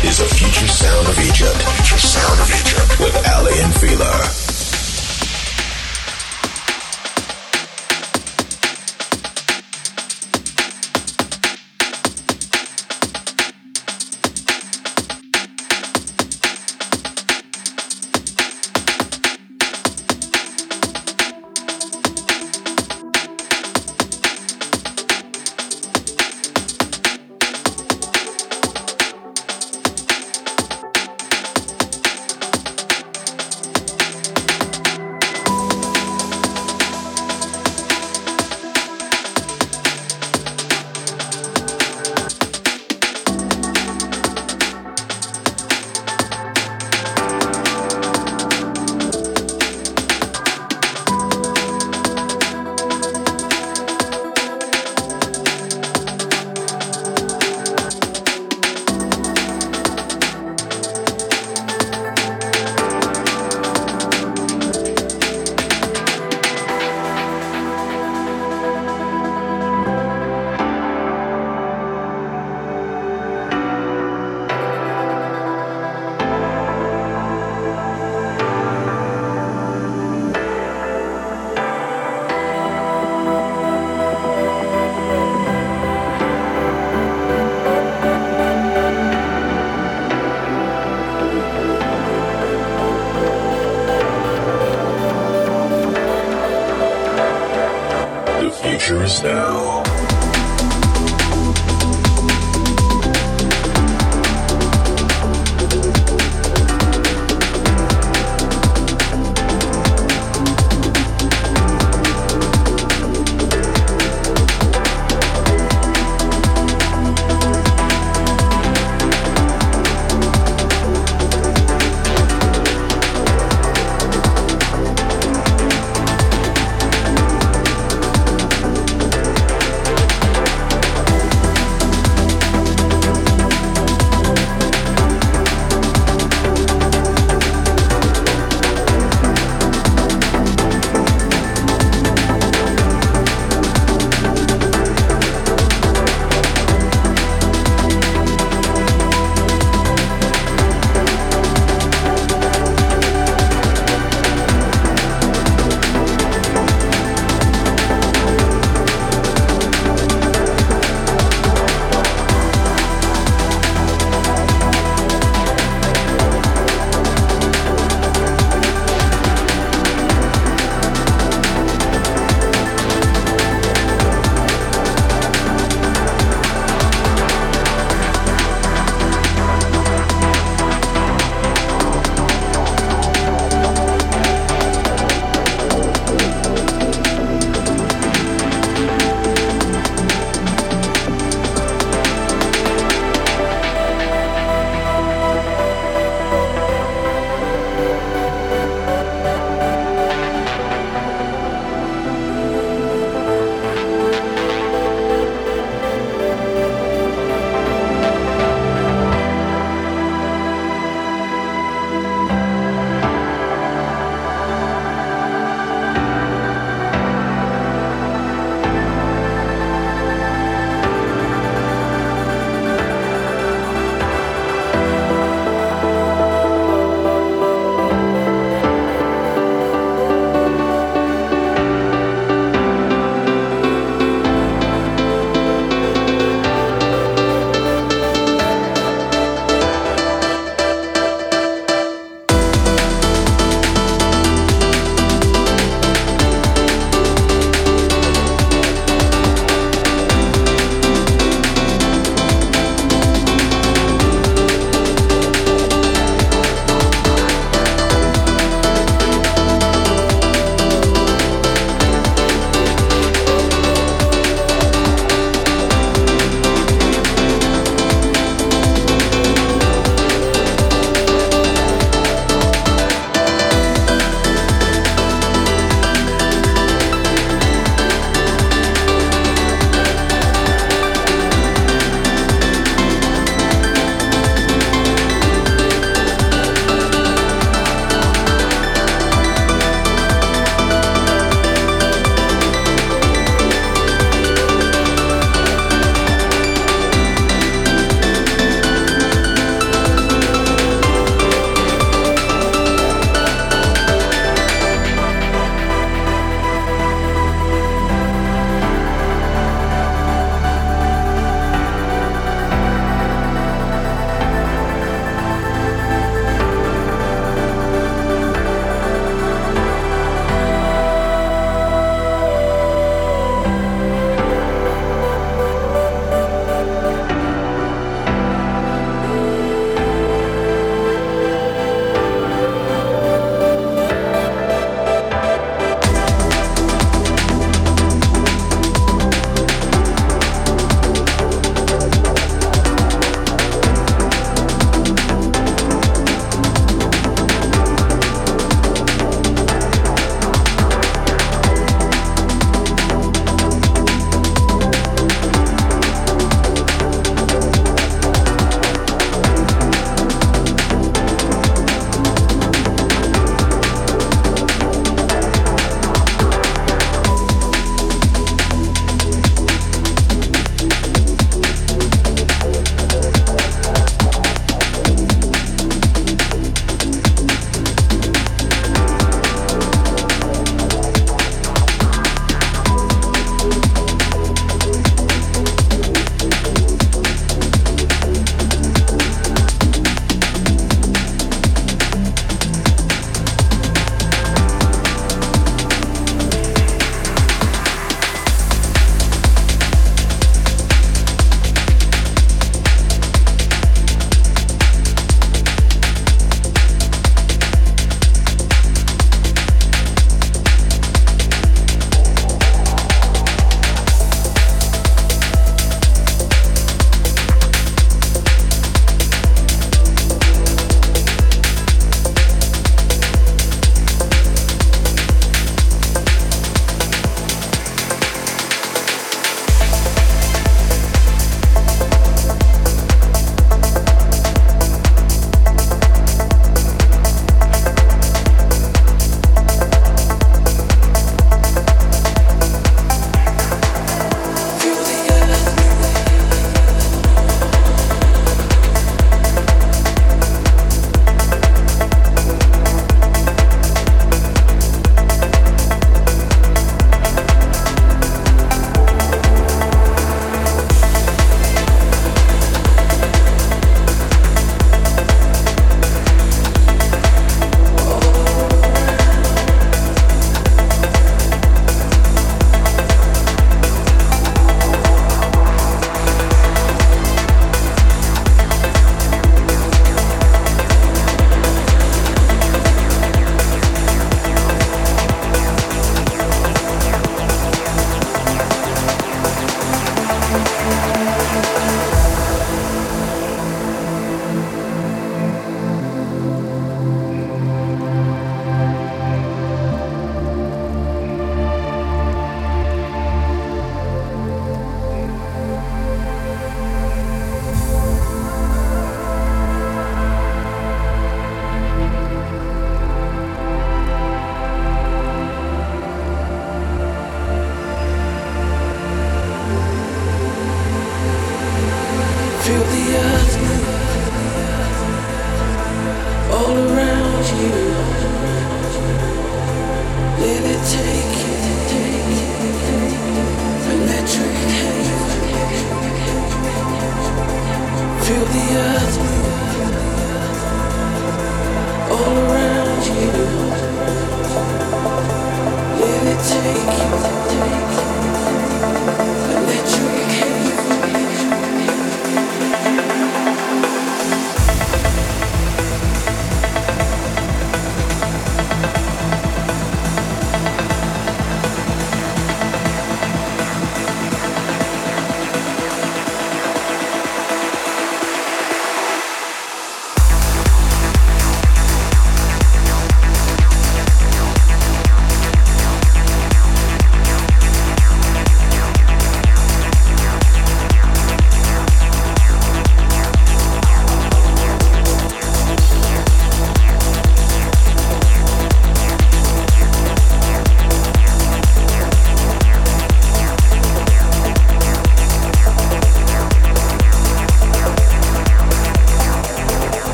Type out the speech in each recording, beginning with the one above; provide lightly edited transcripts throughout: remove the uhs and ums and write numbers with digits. This is a Future Sound of Egypt. Future Sound of Egypt with Aly and Fila.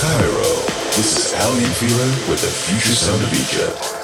Cairo, this is Aly and Fila with the Future Sound of Egypt.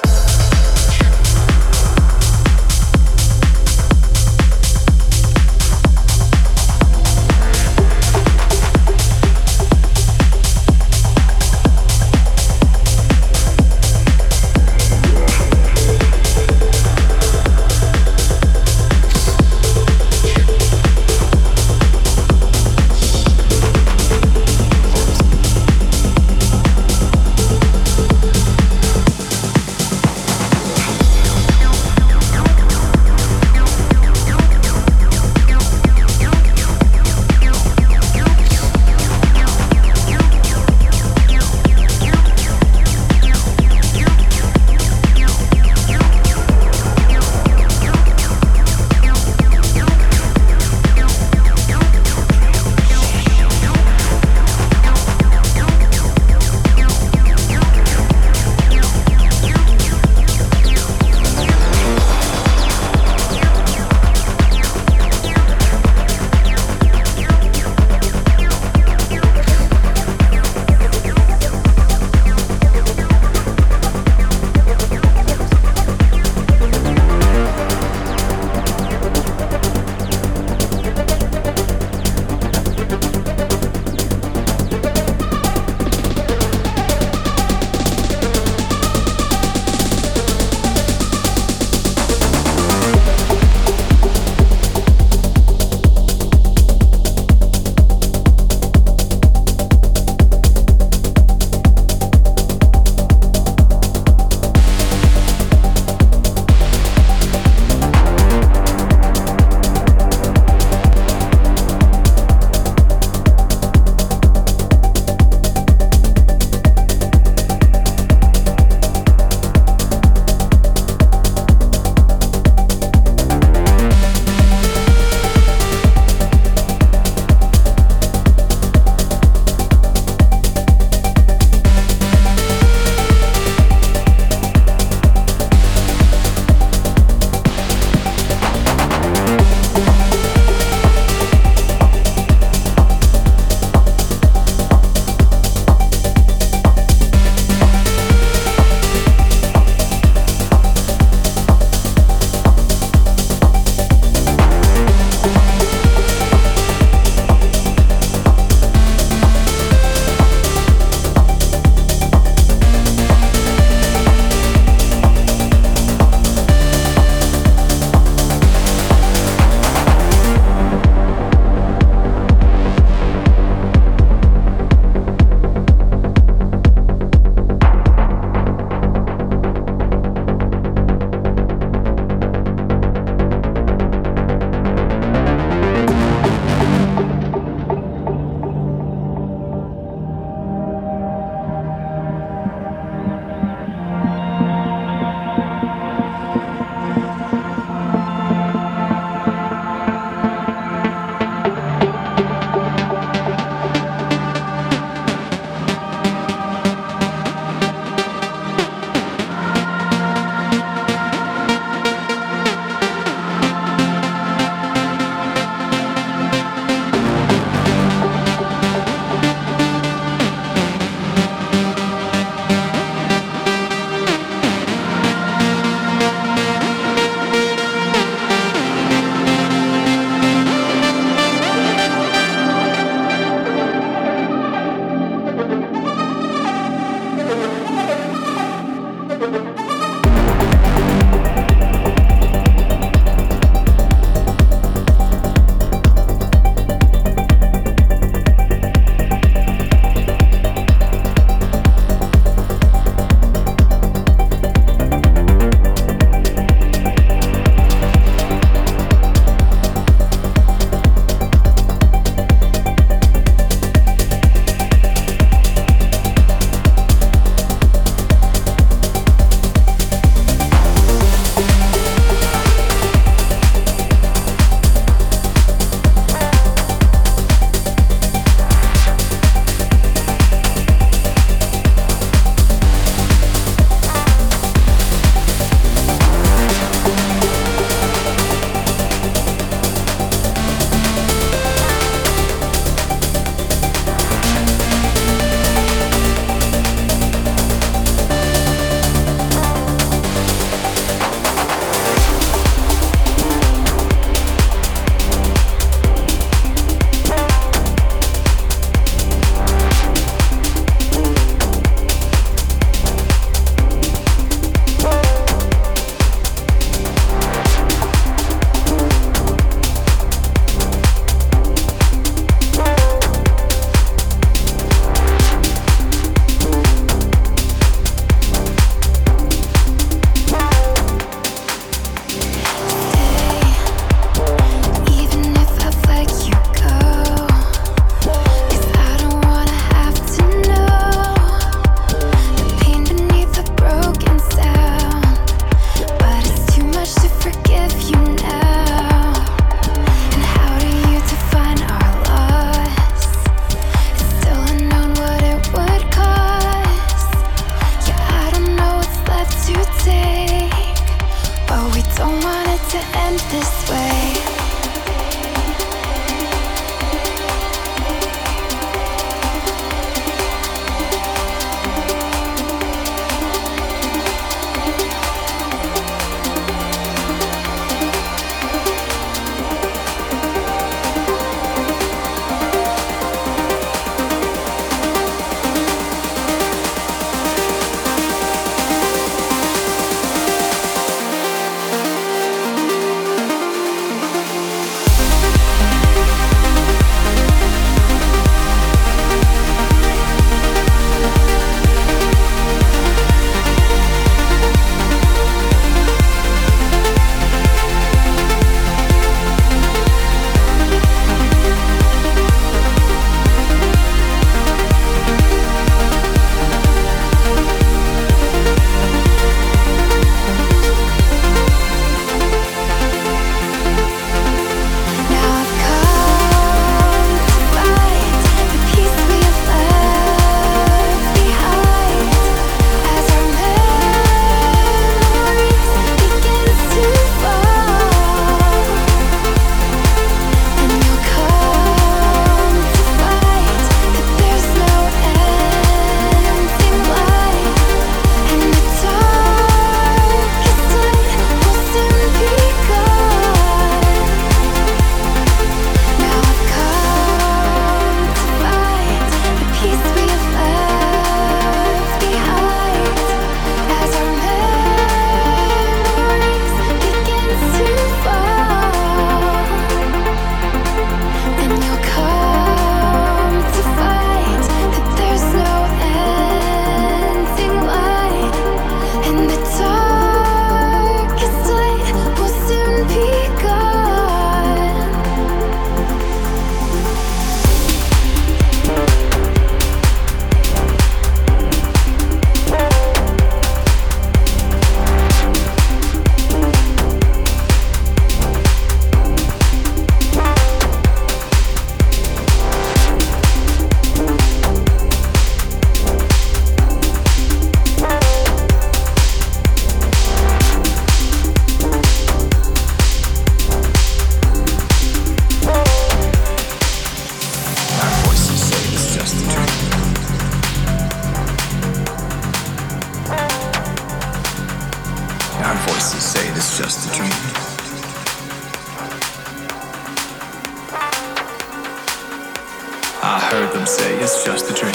and say it's just a dream.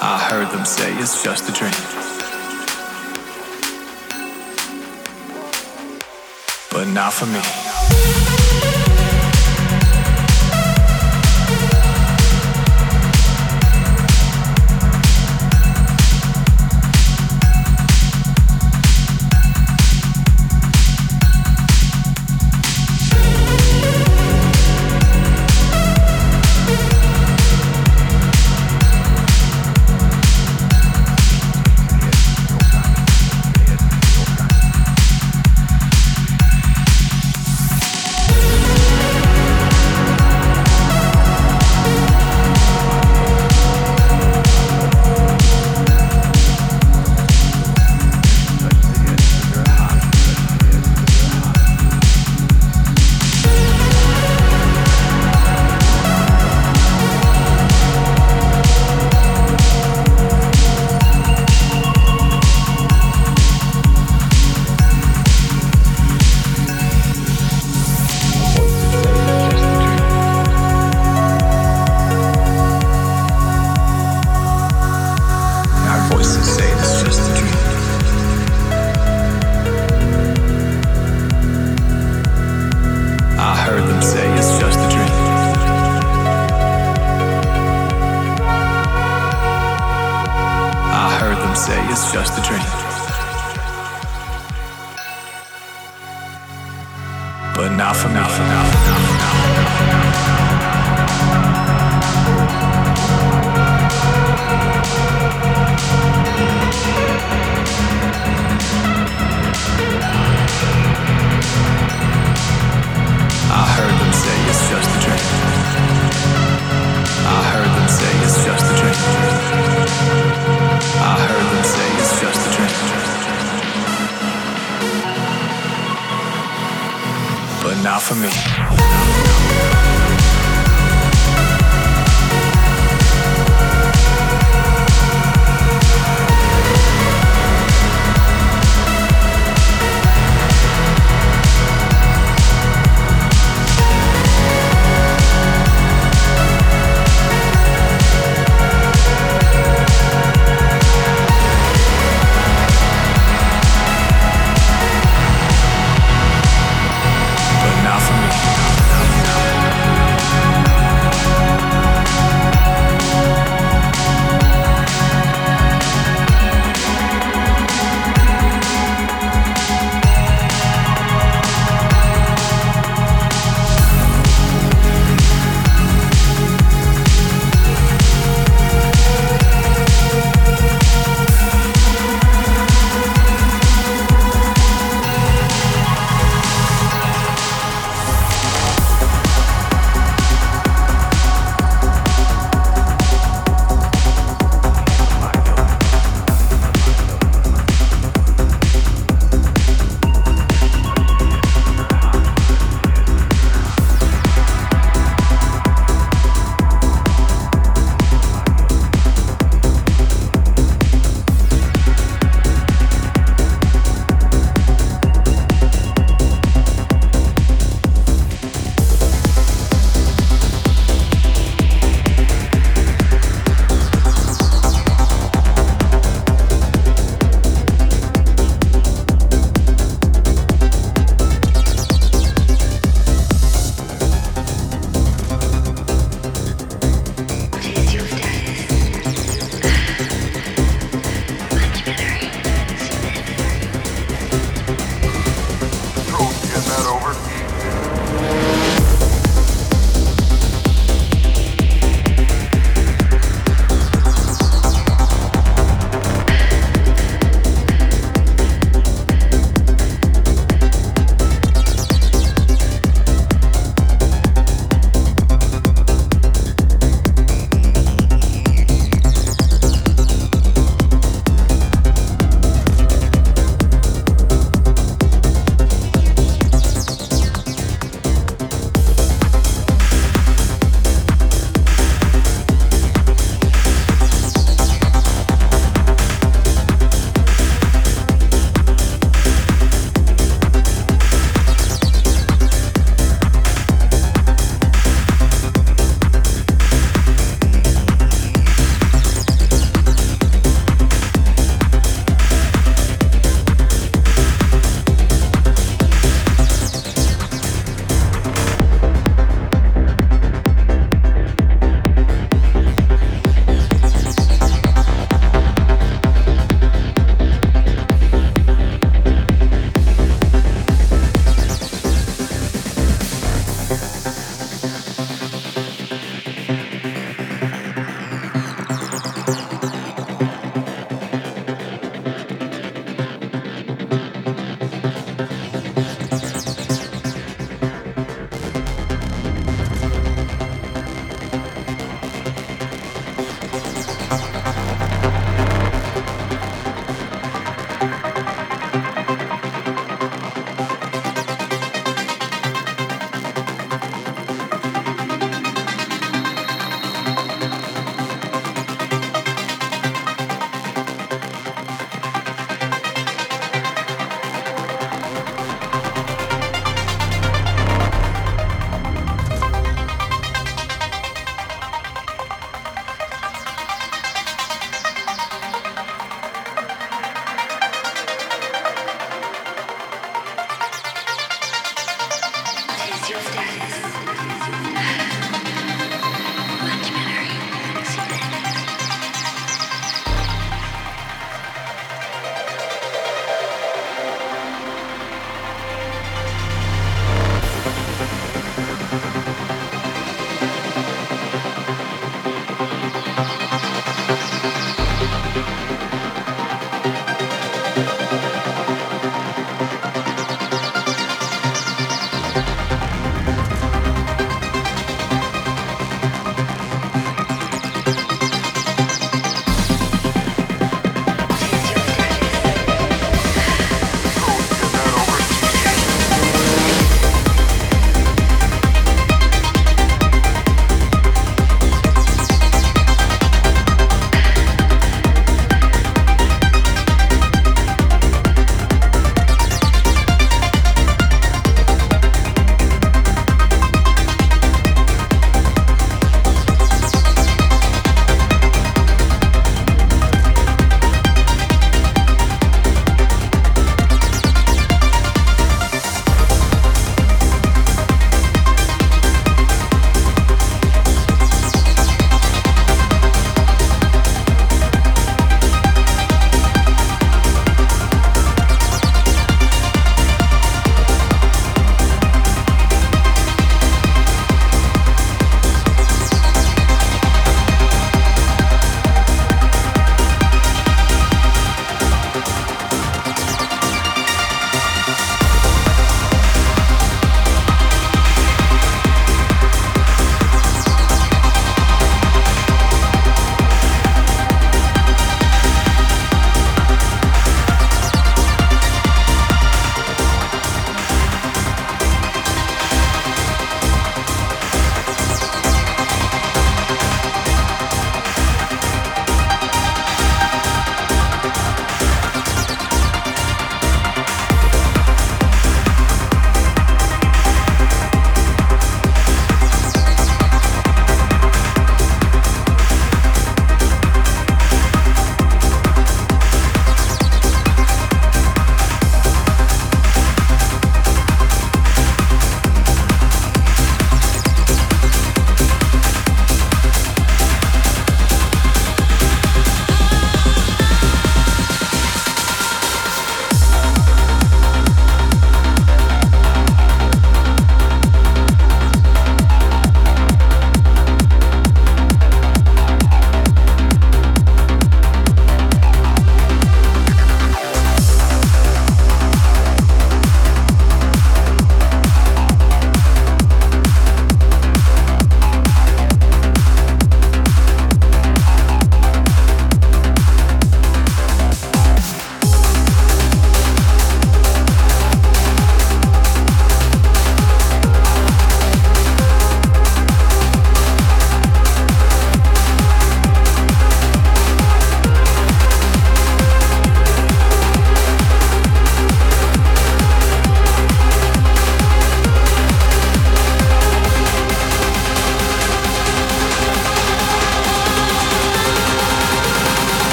I heard them say it's just a dream. But not for me. Not for me.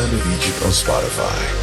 Sound of Egypt on Spotify.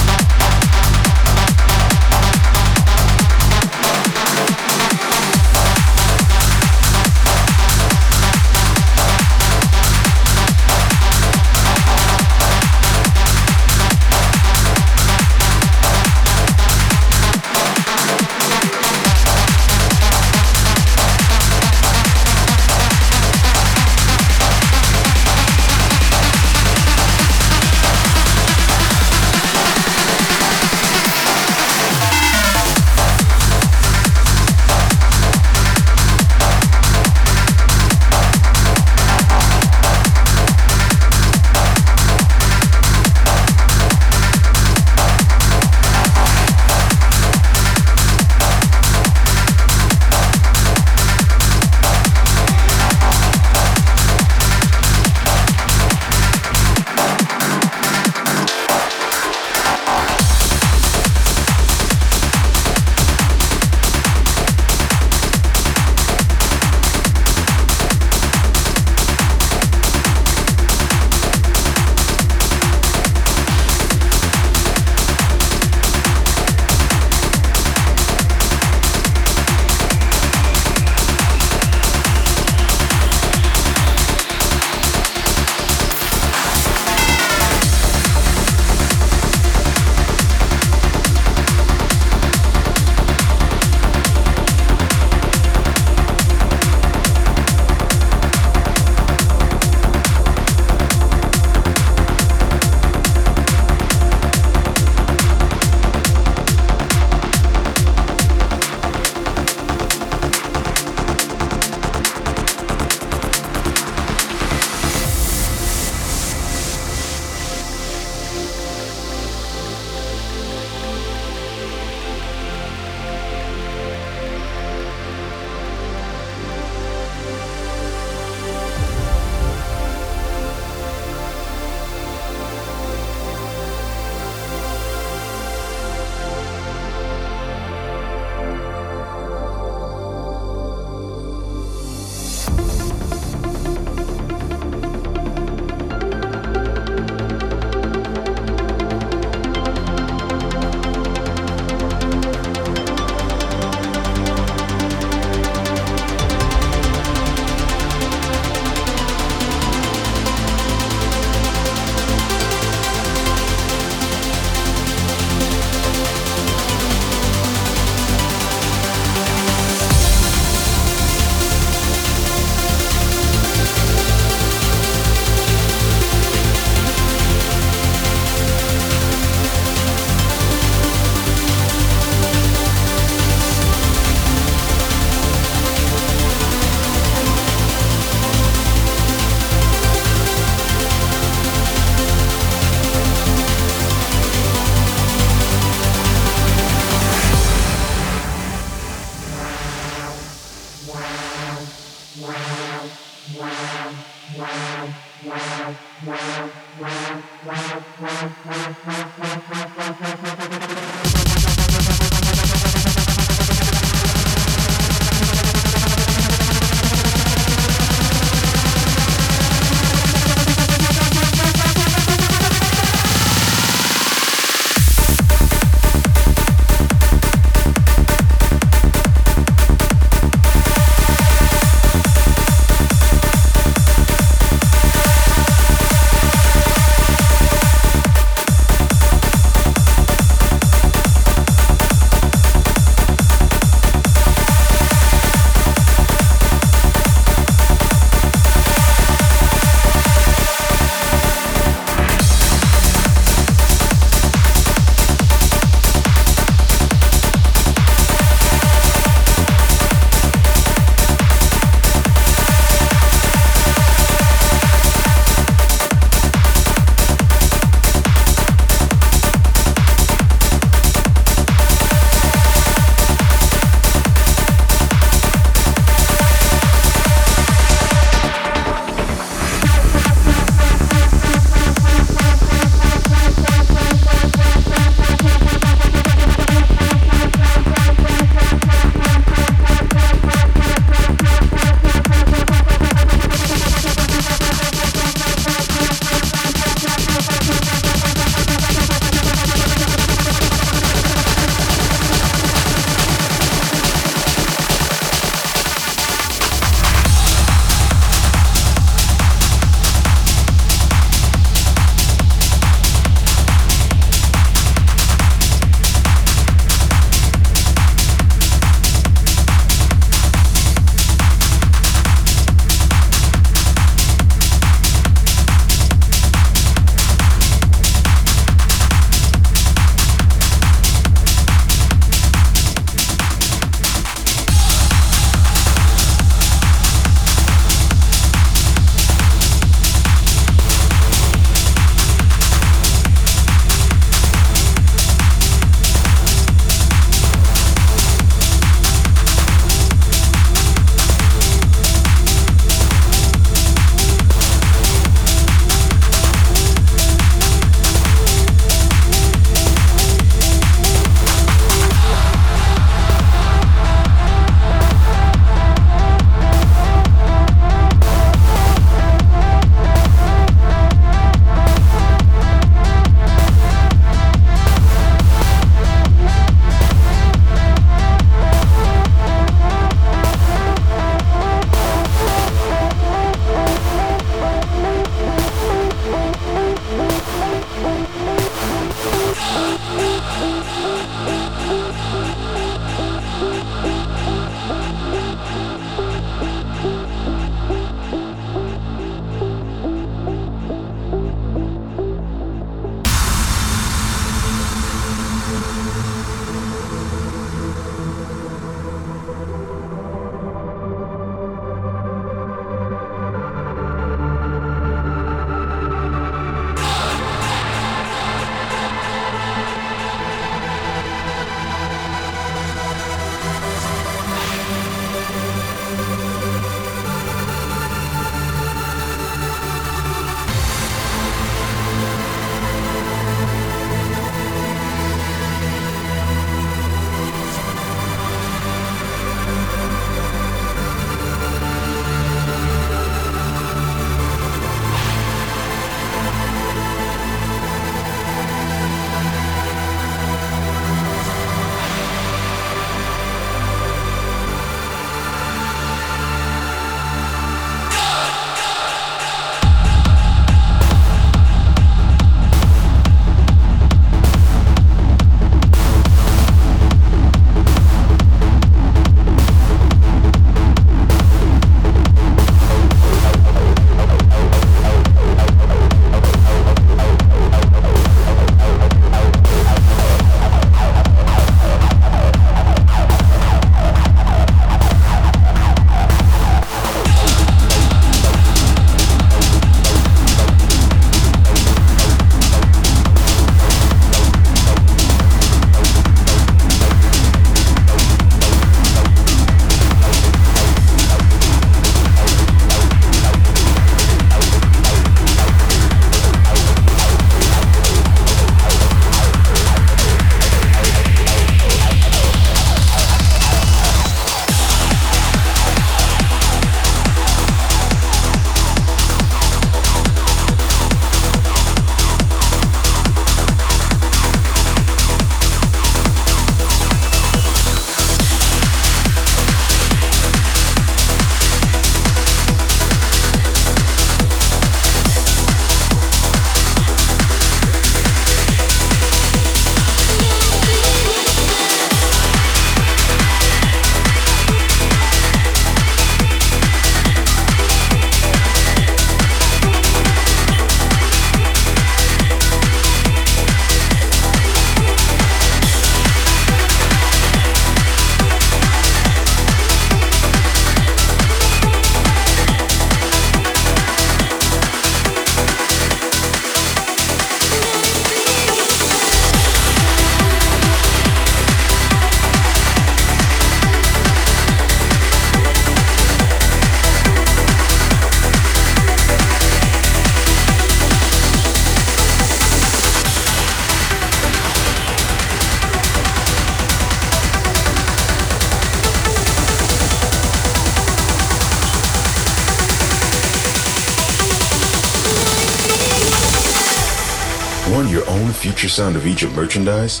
want your own Future Sound of Egypt merchandise?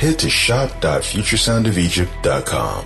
Head to shop.futuresoundofegypt.com.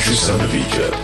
Future Sound of Egypt.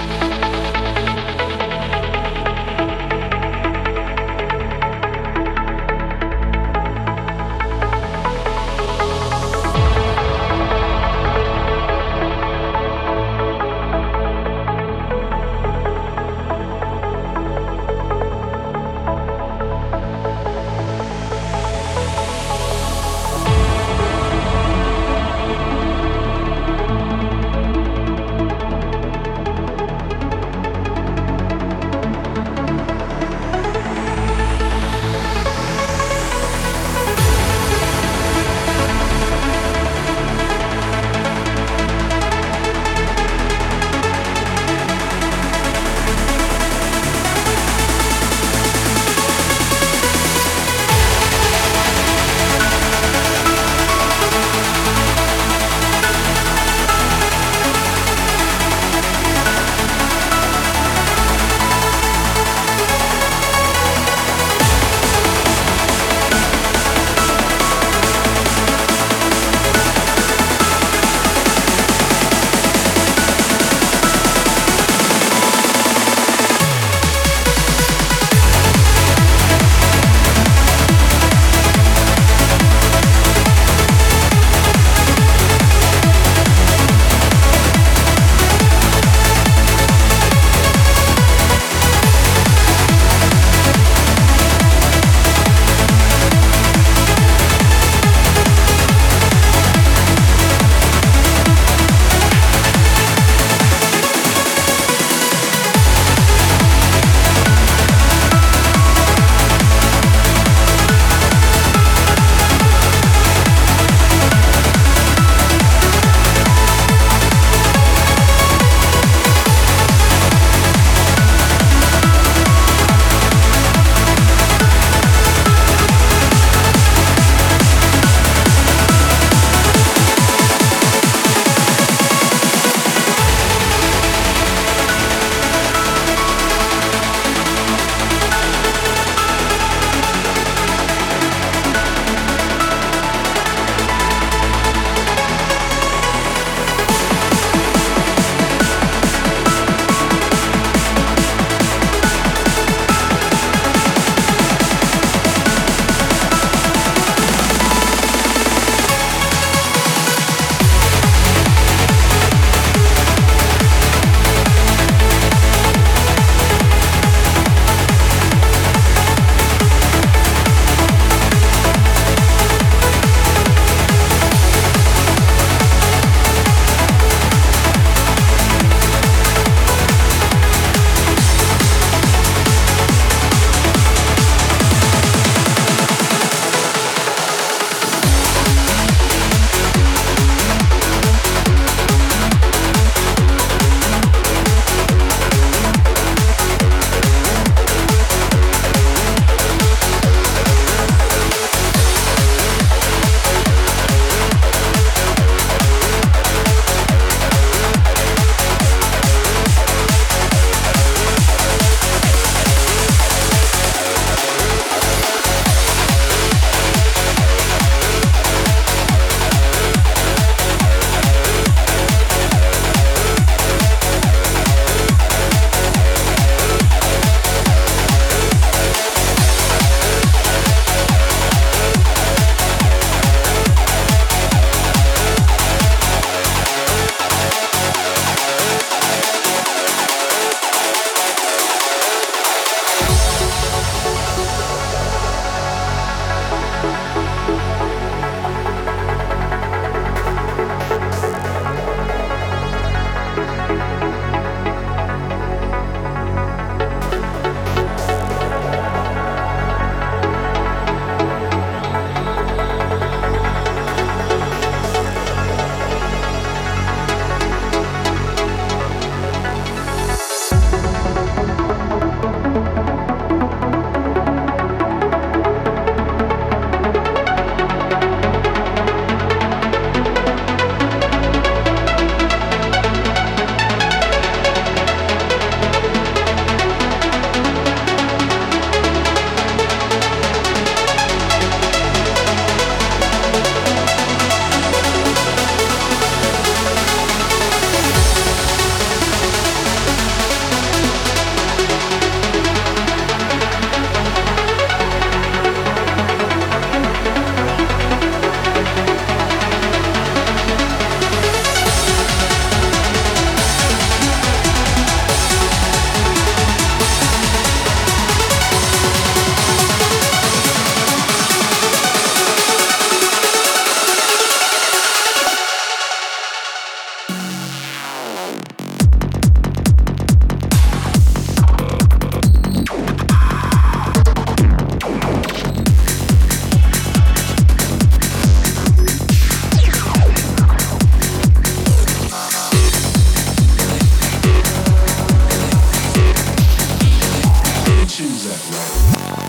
choose that right.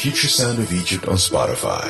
Future Sound of Egypt on Spotify.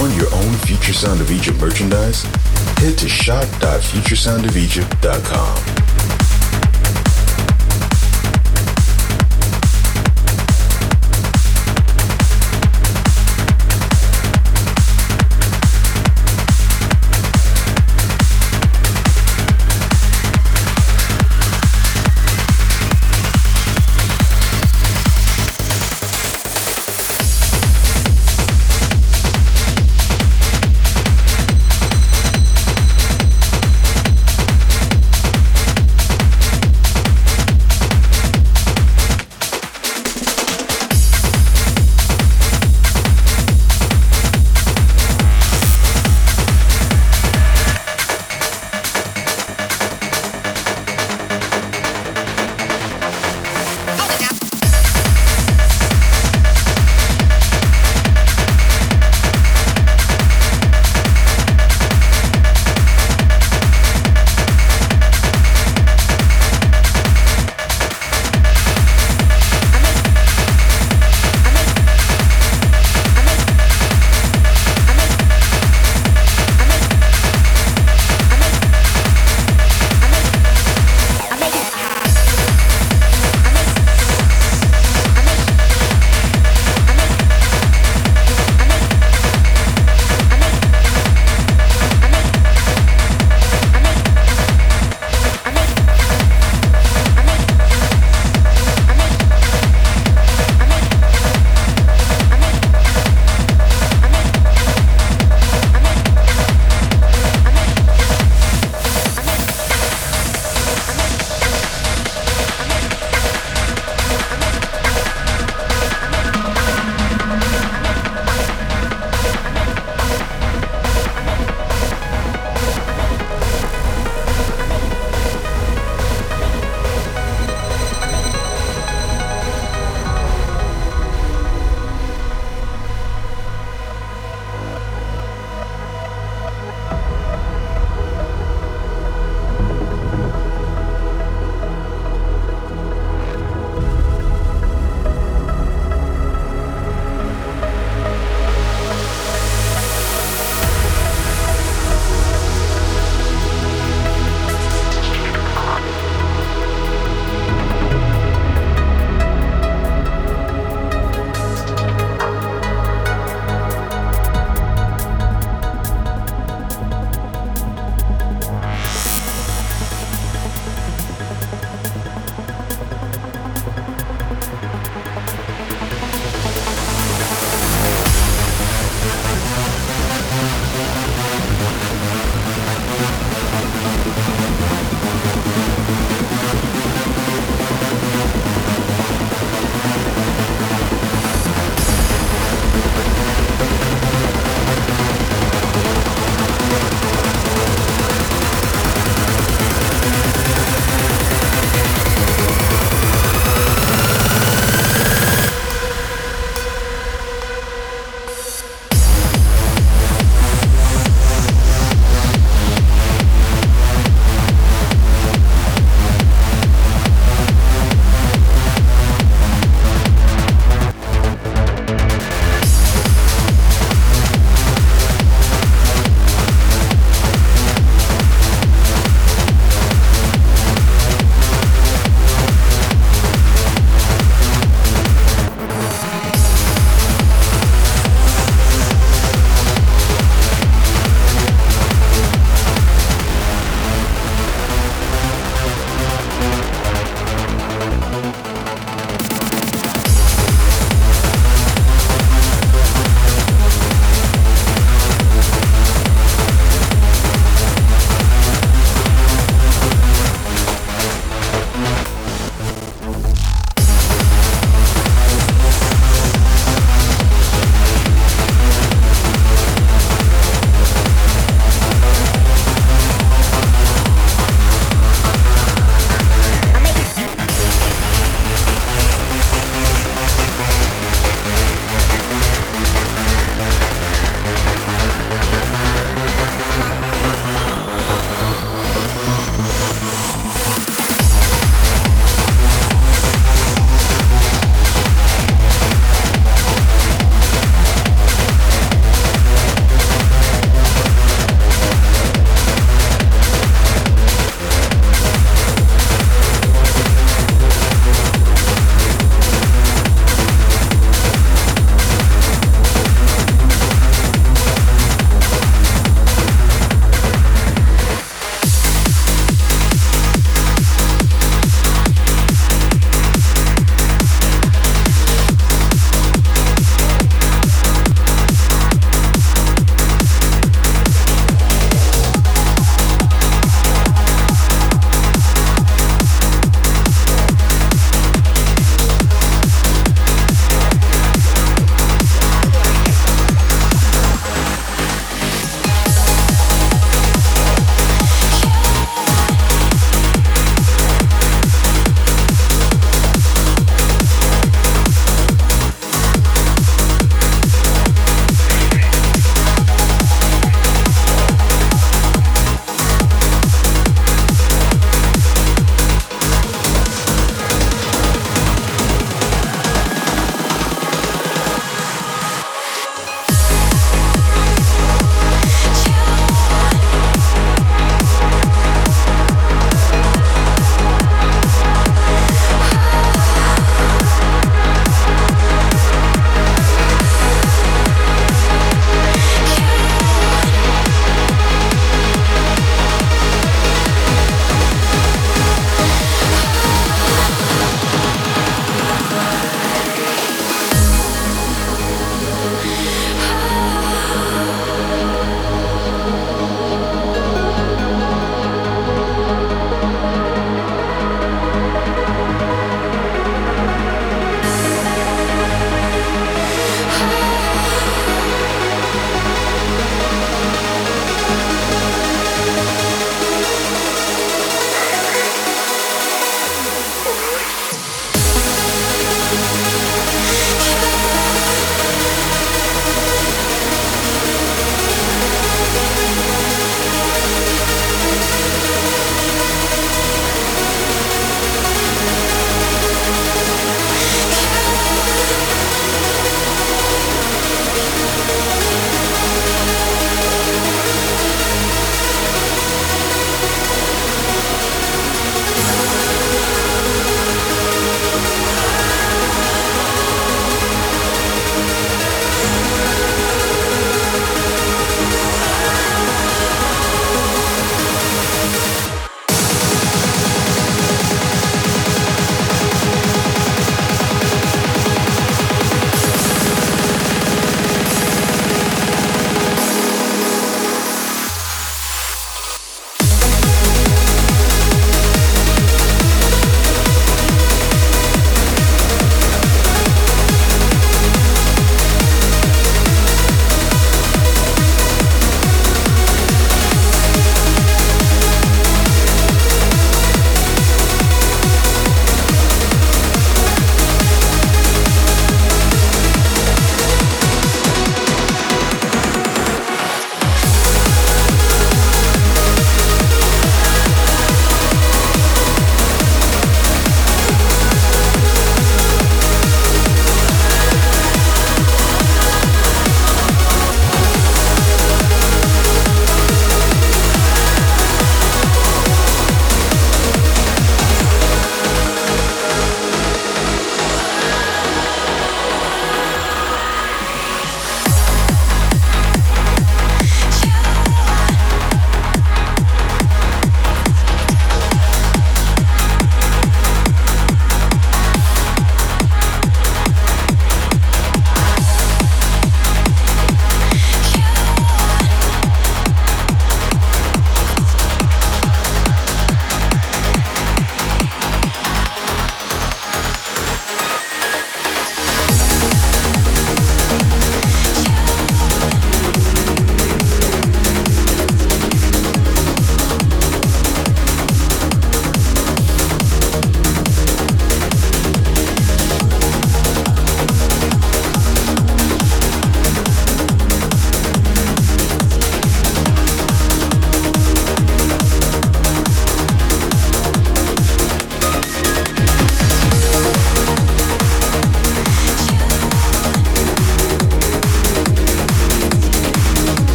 want your own Future Sound of Egypt merchandise? Head to shop.futuresoundofegypt.com.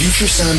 Future Sound